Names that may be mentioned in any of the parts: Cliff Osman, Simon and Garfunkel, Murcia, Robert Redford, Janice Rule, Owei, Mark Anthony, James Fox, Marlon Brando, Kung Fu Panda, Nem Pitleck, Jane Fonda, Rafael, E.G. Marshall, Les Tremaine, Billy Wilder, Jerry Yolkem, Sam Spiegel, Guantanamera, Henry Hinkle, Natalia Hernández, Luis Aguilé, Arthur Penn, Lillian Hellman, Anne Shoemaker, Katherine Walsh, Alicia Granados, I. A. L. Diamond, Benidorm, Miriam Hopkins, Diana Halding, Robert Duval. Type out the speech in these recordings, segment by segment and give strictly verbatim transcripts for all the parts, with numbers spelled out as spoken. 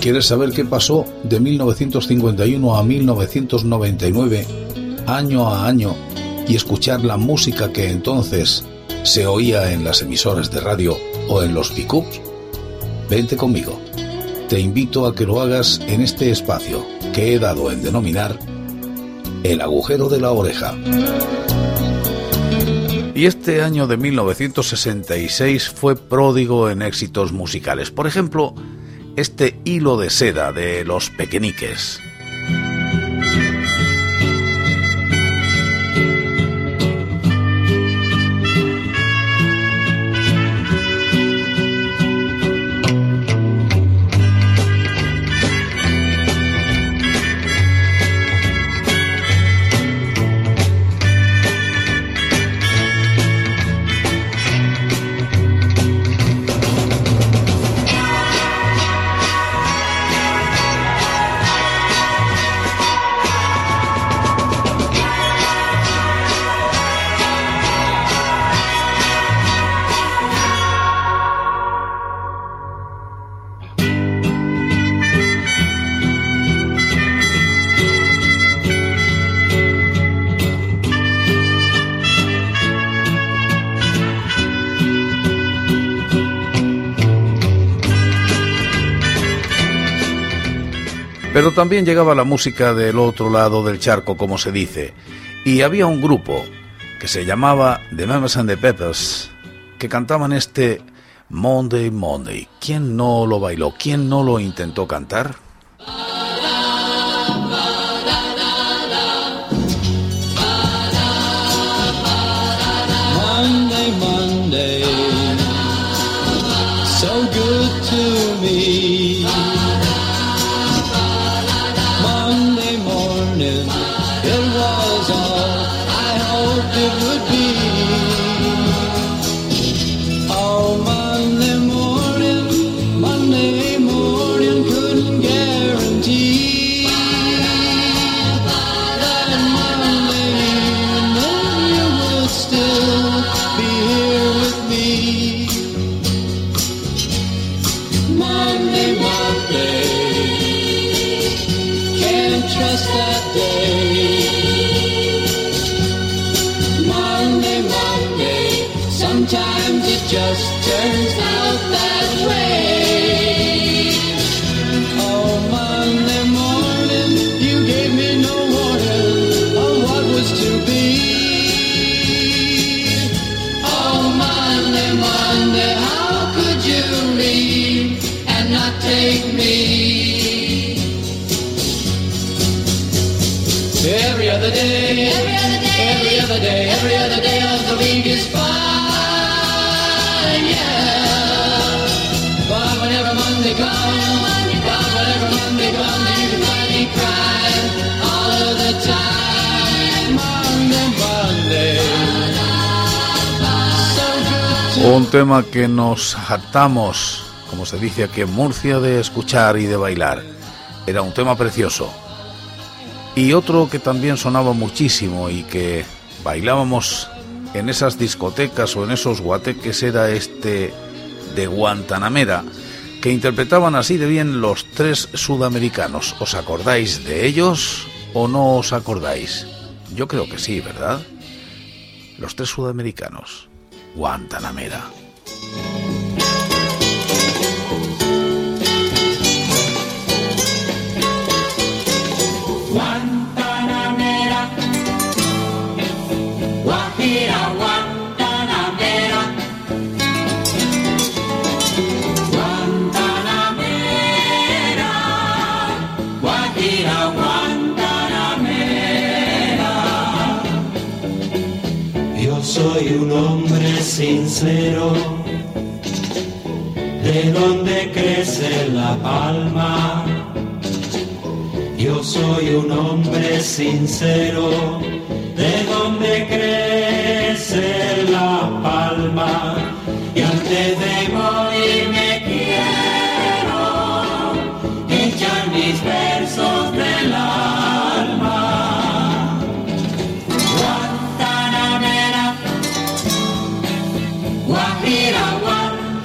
¿Quieres saber qué pasó de mil novecientos cincuenta y uno a mil novecientos noventa y nueve, año a año, y escuchar la música que entonces se oía en las emisoras de radio o en los pickups? Vente conmigo. Te invito a que lo hagas en este espacio que he dado en denominar El agujero de la oreja. Y este año de mil novecientos sesenta y seis fue pródigo en éxitos musicales. Por ejemplo, este Hilo de seda de Los Pequeñiques. Pero también llegaba la música del otro lado del charco, como se dice, y había un grupo que se llamaba The Mamas and the Papas, que cantaban este Monday, Monday. ¿Quién no lo bailó? ¿Quién no lo intentó cantar? Monday, Monday, so good to me. Un tema que nos hartamos, como se dice aquí en Murcia, de escuchar y de bailar. Era un tema precioso. Y otro que también sonaba muchísimo y que bailábamos en esas discotecas o en esos guateques era este de Guantanamera, que interpretaban así de bien los tres sudamericanos. ¿Os acordáis de ellos o no os acordáis? Yo creo que sí, ¿verdad? Los tres sudamericanos. Guantanamera. Guantanamera, guajira, Guantanamera, Guantanamera, guajira, Guantanamera. Yo soy un hombre sincero, de donde crece la palma. Yo soy un hombre sincero, de donde crece la palma. Y antes de morir me quiero echar mis versos del alma. Guajira, Guantanamera.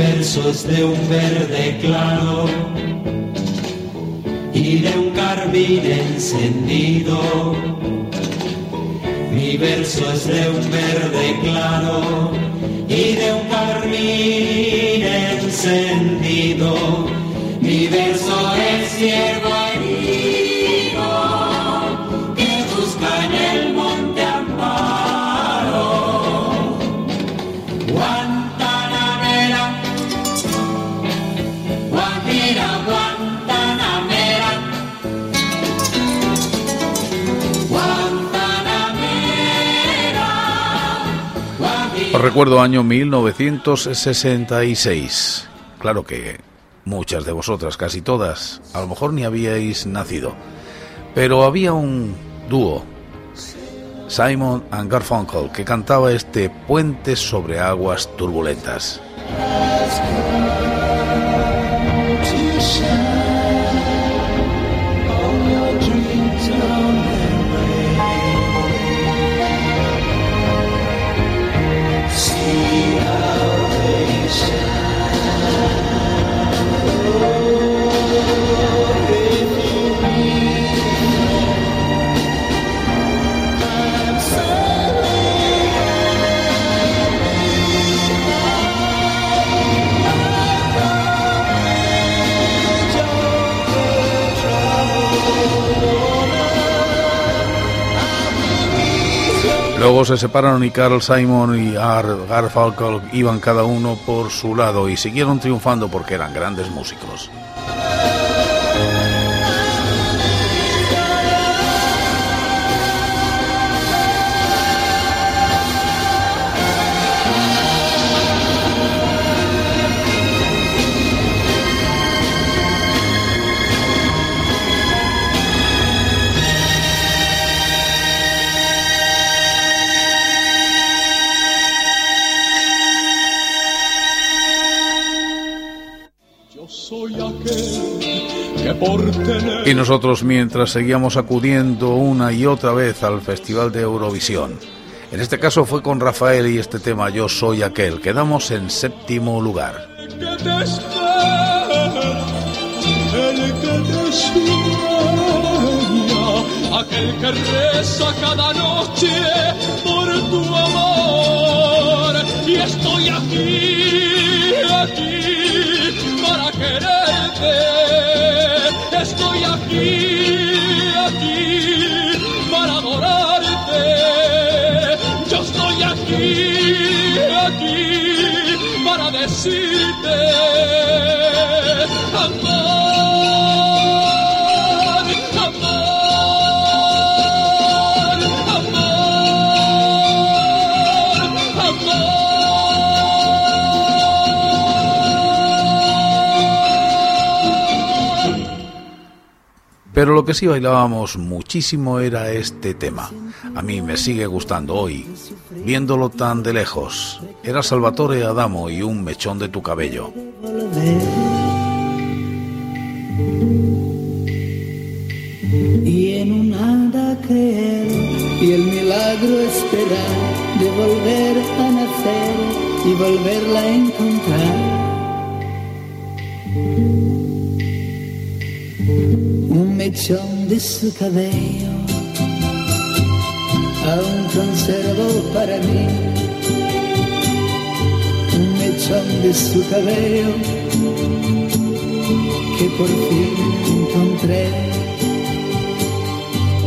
versos de un verde claro y de un carmín encendido. Mi verso es de un verde claro y de un carmín encendido. Mi verso es ciervo herido que busca en el monte amparo. Guantanamera, Guajira, Guantanamera, Guantanamera. Os recuerdo año mil novecientos sesenta y seis. Claro que muchas de vosotras, casi todas, a lo mejor ni habíais nacido. Pero había un dúo, Simon and Garfunkel, que cantaba este Puente sobre aguas turbulentas. Luego se separaron y Carl Simon y Garfunkel iban cada uno por su lado y siguieron triunfando porque eran grandes músicos. Y nosotros, mientras seguíamos acudiendo una y otra vez al Festival de Eurovisión, en este caso fue con Rafael y este tema Yo soy aquel, quedamos en séptimo lugar. El que te sueña, aquel que reza cada noche por tu amor, y estoy aquí, aquí para quererte, estoy aquí, aquí para adorarte, yo estoy aquí, aquí para decirte amor. Pero lo que sí bailábamos muchísimo era este tema. A mí me sigue gustando hoy, viéndolo tan de lejos. Era Salvatore Adamo y Un mechón de tu cabello. Y en un nada creer, y el milagro esperar de volver a nacer y volverla a encontrar. Un mechón de su cabello aún conservo para mí. Un mechón de su cabello que por fin encontré.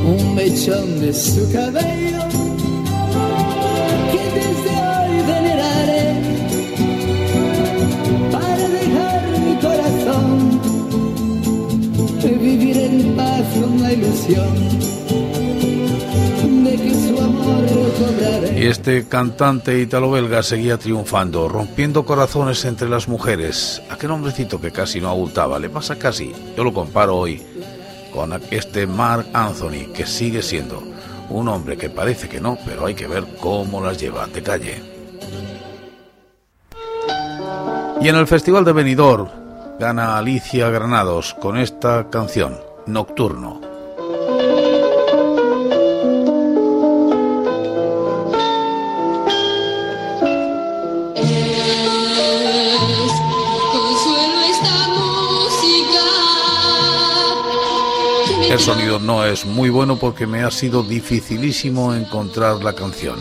Un mechón de su cabello que desde hoy veneraré para dejar mi corazón. Vivir en paz con la ilusión de que su amor cobraré. Y este cantante italo-belga seguía triunfando, rompiendo corazones entre las mujeres. Aquel hombrecito que casi no abultaba, le pasa casi, yo lo comparo hoy con este Mark Anthony, que sigue siendo un hombre que parece que no, pero hay que ver cómo las lleva de calle. Y en el Festival de Benidorm gana Alicia Granados con esta canción, Nocturno. El sonido no es muy bueno porque me ha sido dificilísimo encontrar la canción.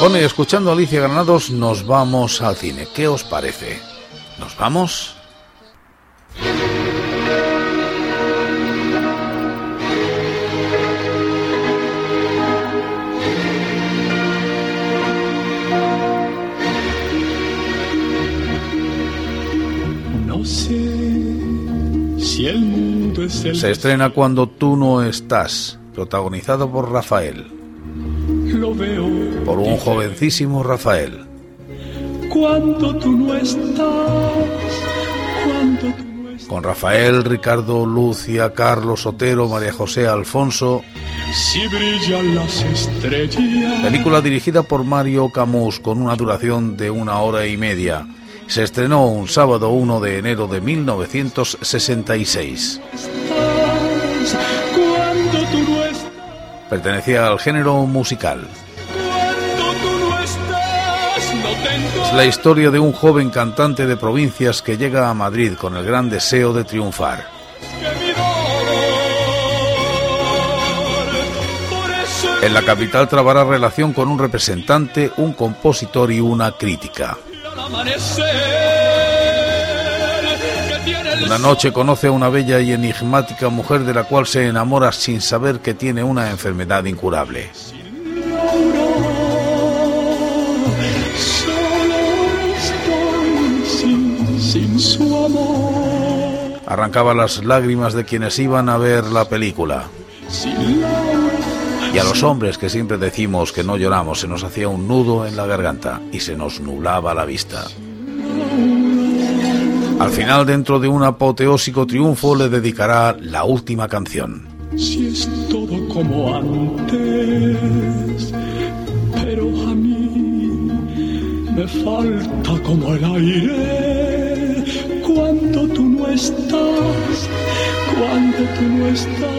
Bueno, y escuchando a Alicia Granados nos vamos al cine. ¿Qué os parece? ¿Nos vamos? Se estrena Cuando tú no estás, protagonizado por Rafael, por un jovencísimo Rafael. Cuando tú no estás, con Rafael, Ricardo, Lucia, Carlos Otero, María José Alfonso. Si brillan las estrellas. Película dirigida por Mario Camus con una duración de una hora y media. Se estrenó un sábado uno de enero de mil novecientos sesenta y seis. Pertenecía al género musical. Es la historia de un joven cantante de provincias que llega a Madrid con el gran deseo de triunfar. En la capital trabará relación con un representante, un compositor y una crítica. Una noche conoce a una bella y enigmática mujer de la cual se enamora sin saber que tiene una enfermedad incurable. Arrancaba las lágrimas de quienes iban a ver la película. Y a los hombres que siempre decimos que no lloramos, se nos hacía un nudo en la garganta y se nos nublaba la vista. Al final, dentro de un apoteósico triunfo, le dedicará la última canción. Si es todo como antes, pero a mí me falta como el aire. Cuando tú no estás, cuando tú no estás.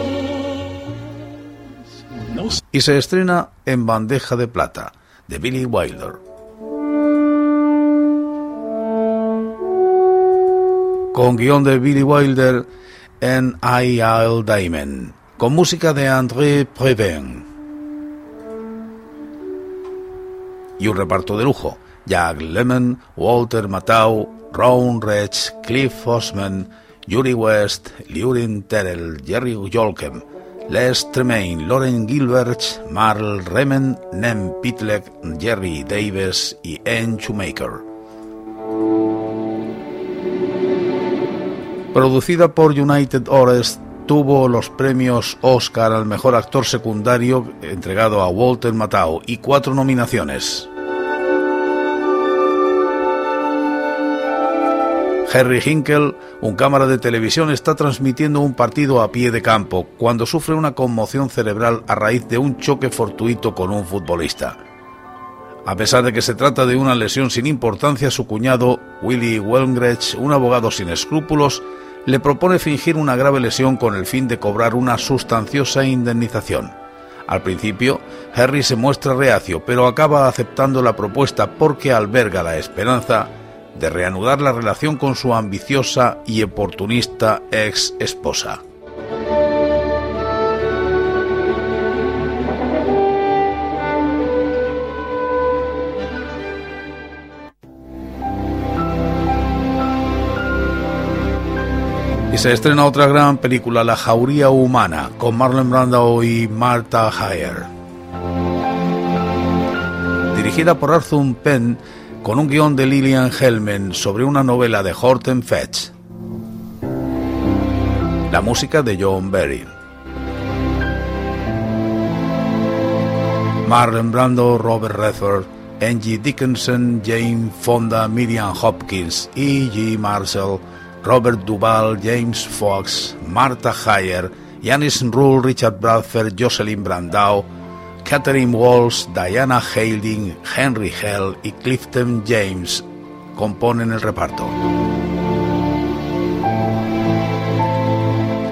Y se estrena en Bandeja de Plata, de Billy Wilder. Con guión de Billy Wilder en I. A. L. Diamond, con música de André Previn. Y un reparto de lujo: Jack Lemmon, Walter Matthau, Ron Rech, Cliff Osman, Yuri West, Llewellyn Terrell, Jerry Yolkem, Les Tremaine, Lauren Gilbert, Marl Remen, Nem Pitleck, Jerry Davis y Anne Shoemaker. Producida por United Artists, tuvo los premios Oscar al mejor actor secundario entregado a Walter Matthau y cuatro nominaciones. Henry Hinkle, un cámara de televisión, está transmitiendo un partido a pie de campo cuando sufre una conmoción cerebral a raíz de un choque fortuito con un futbolista. A pesar de que se trata de una lesión sin importancia, su cuñado, Willy Wellgrecht, un abogado sin escrúpulos, le propone fingir una grave lesión con el fin de cobrar una sustanciosa indemnización. Al principio, Henry se muestra reacio, pero acaba aceptando la propuesta porque alberga la esperanza de reanudar la relación con su ambiciosa y oportunista ex esposa. Y se estrena otra gran película, La Jauría Humana, con Marlon Brando y Martha Heyer. Dirigida por Arthur Penn, con un guión de Lillian Hellman sobre una novela de Horton Fetch. La música de John Berry. Marlon Brando, Robert Redford, Angie Dickinson, Jane Fonda, Miriam Hopkins, E G. Marshall, Robert Duval, James Fox, Martha Heyer, Janice Rule, Richard Bradford, Jocelyn Brandao, Katherine Walsh, Diana Halding, Henry Hell y Clifton James componen el reparto.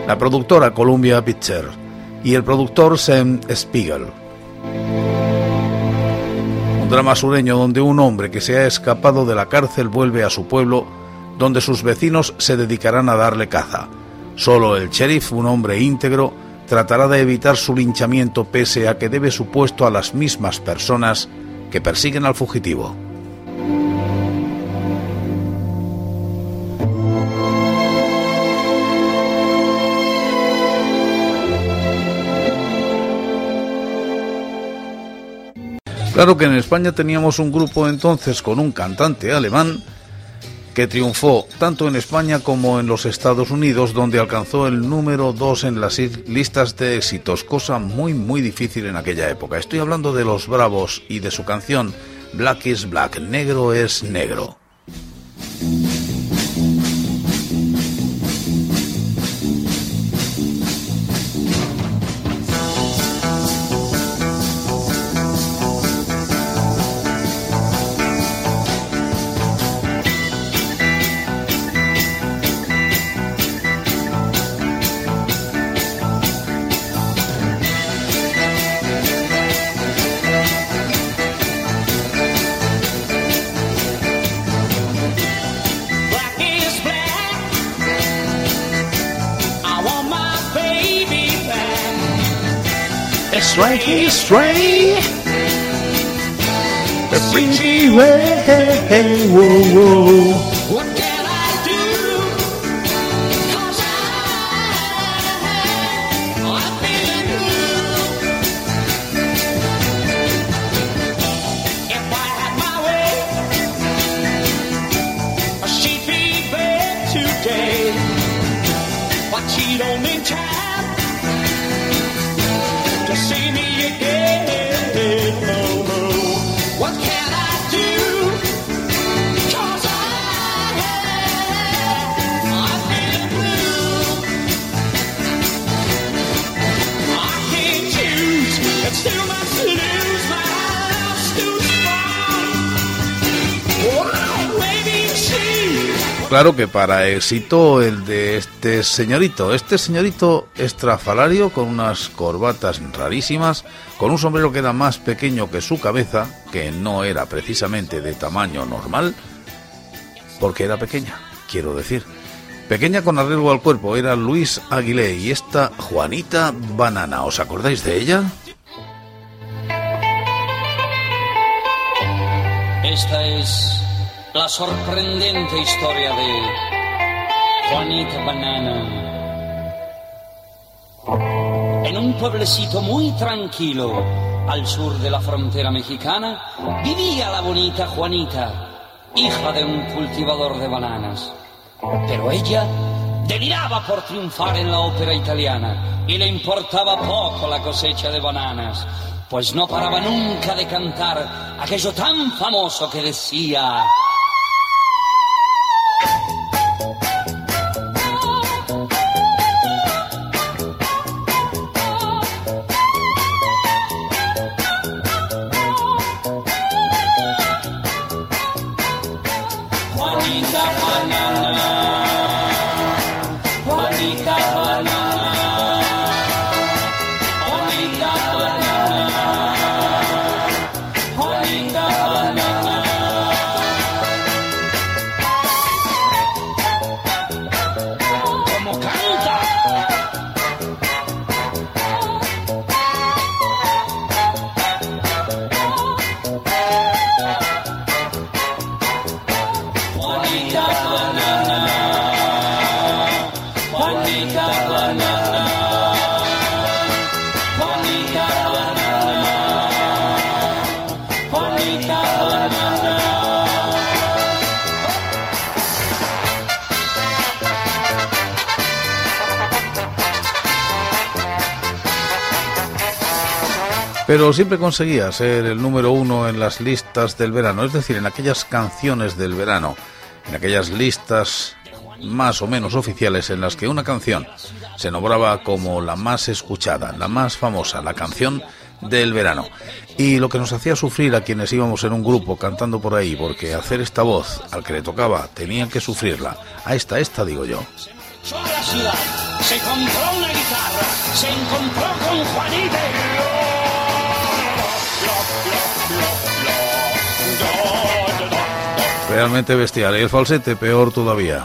La productora Columbia Pictures y el productor Sam Spiegel. Un drama sureño donde un hombre que se ha escapado de la cárcel vuelve a su pueblo, donde sus vecinos se dedicarán a darle caza. Solo el sheriff, un hombre íntegro, tratará de evitar su linchamiento pese a que debe su puesto a las mismas personas que persiguen al fugitivo. Claro que en España teníamos un grupo entonces con un cantante alemán que triunfó tanto en España como en los Estados Unidos, donde alcanzó el número dos en las listas de éxitos, cosa muy muy difícil en aquella época. Estoy hablando de Los Bravos y de su canción Black is Black, negro es negro. Straight, straight, the freaky way, whoa, whoa. What can I do? 'Cause I, I feel good. If I had my way, she'd be back today, but she don't mean time. See me again, no, no. What can I do? 'Cause I, I feel blue. I can't choose, and still must lose my house too strong. Oh, baby, she. Claro que para éxito el de este señorito, este señorito estrafalario con unas corbatas rarísimas, con un sombrero que era más pequeño que su cabeza, que no era precisamente de tamaño normal, porque era pequeña, quiero decir. Pequeña con arreglo al cuerpo, era Luis Aguilé y esta Juanita Banana, ¿os acordáis de ella? Esta es la sorprendente historia de Juanita Banana. En un pueblecito muy tranquilo, al sur de la frontera mexicana, vivía la bonita Juanita, hija de un cultivador de bananas. Pero ella deliraba por triunfar en la ópera italiana y le importaba poco la cosecha de bananas, pues no paraba nunca de cantar aquello tan famoso que decía... Pero siempre conseguía ser el número uno en las listas del verano, es decir, en aquellas canciones del verano, en aquellas listas más o menos oficiales en las que una canción se nombraba como la más escuchada, la más famosa, la canción del verano. Y lo que nos hacía sufrir a quienes íbamos en un grupo cantando por ahí, porque hacer esta voz al que le tocaba tenían que sufrirla. A esta, esta digo yo. Se marchó a la ciudad, se compró una guitarra, se encontró con Juanita y lo, lo, lo, lo, lo, lo. Realmente bestial. Y el falsete peor todavía.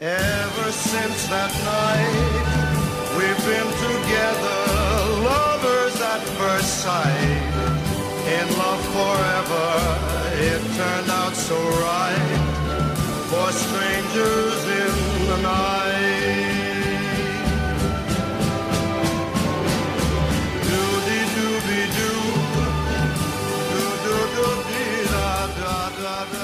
Ever since that night, We've been together, lovers at first sight. In love forever, it turned out so right. For strangers in the night. Doody-dooby-doo, do-do-do-dee-da-da-da-da.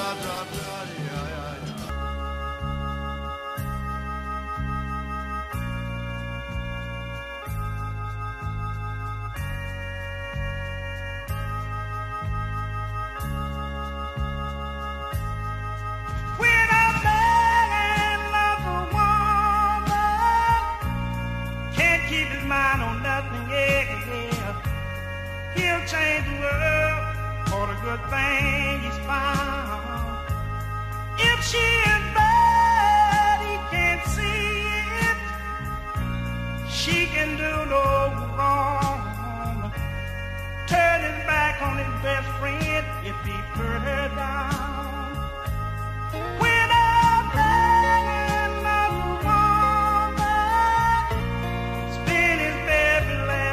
Change the world for the good thing he's found. If she is bad, he can't see it. She can do no wrong. Turn his back on his best friend if he put her down. When I'm dying of a woman, spend his baby last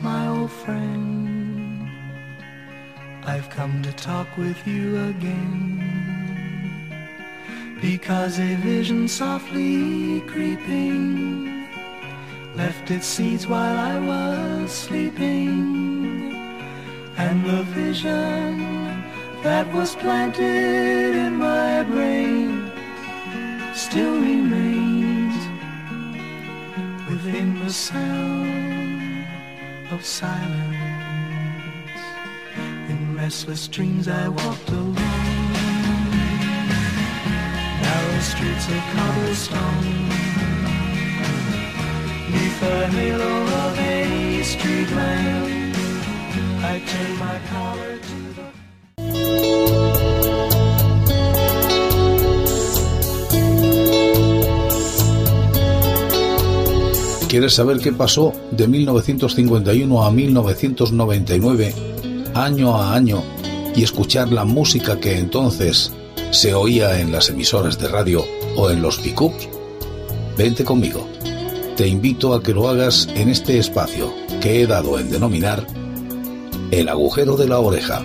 my old friend, I've come to talk with you again, because a vision softly creeping left its seeds while I was sleeping, and the vision that was planted in my brain still remains within the sound of silence. In restless dreams I walked alone, narrow streets of cobblestone, neath the halo of a street lamp I turned my collar to the... ¿Quieres saber qué pasó de mil novecientos cincuenta y uno a mil novecientos noventa y nueve, año a año, y escuchar la música que entonces se oía en las emisoras de radio o en los pickups? Vente conmigo. Te invito a que lo hagas en este espacio que he dado en denominar El Agujero de la Oreja.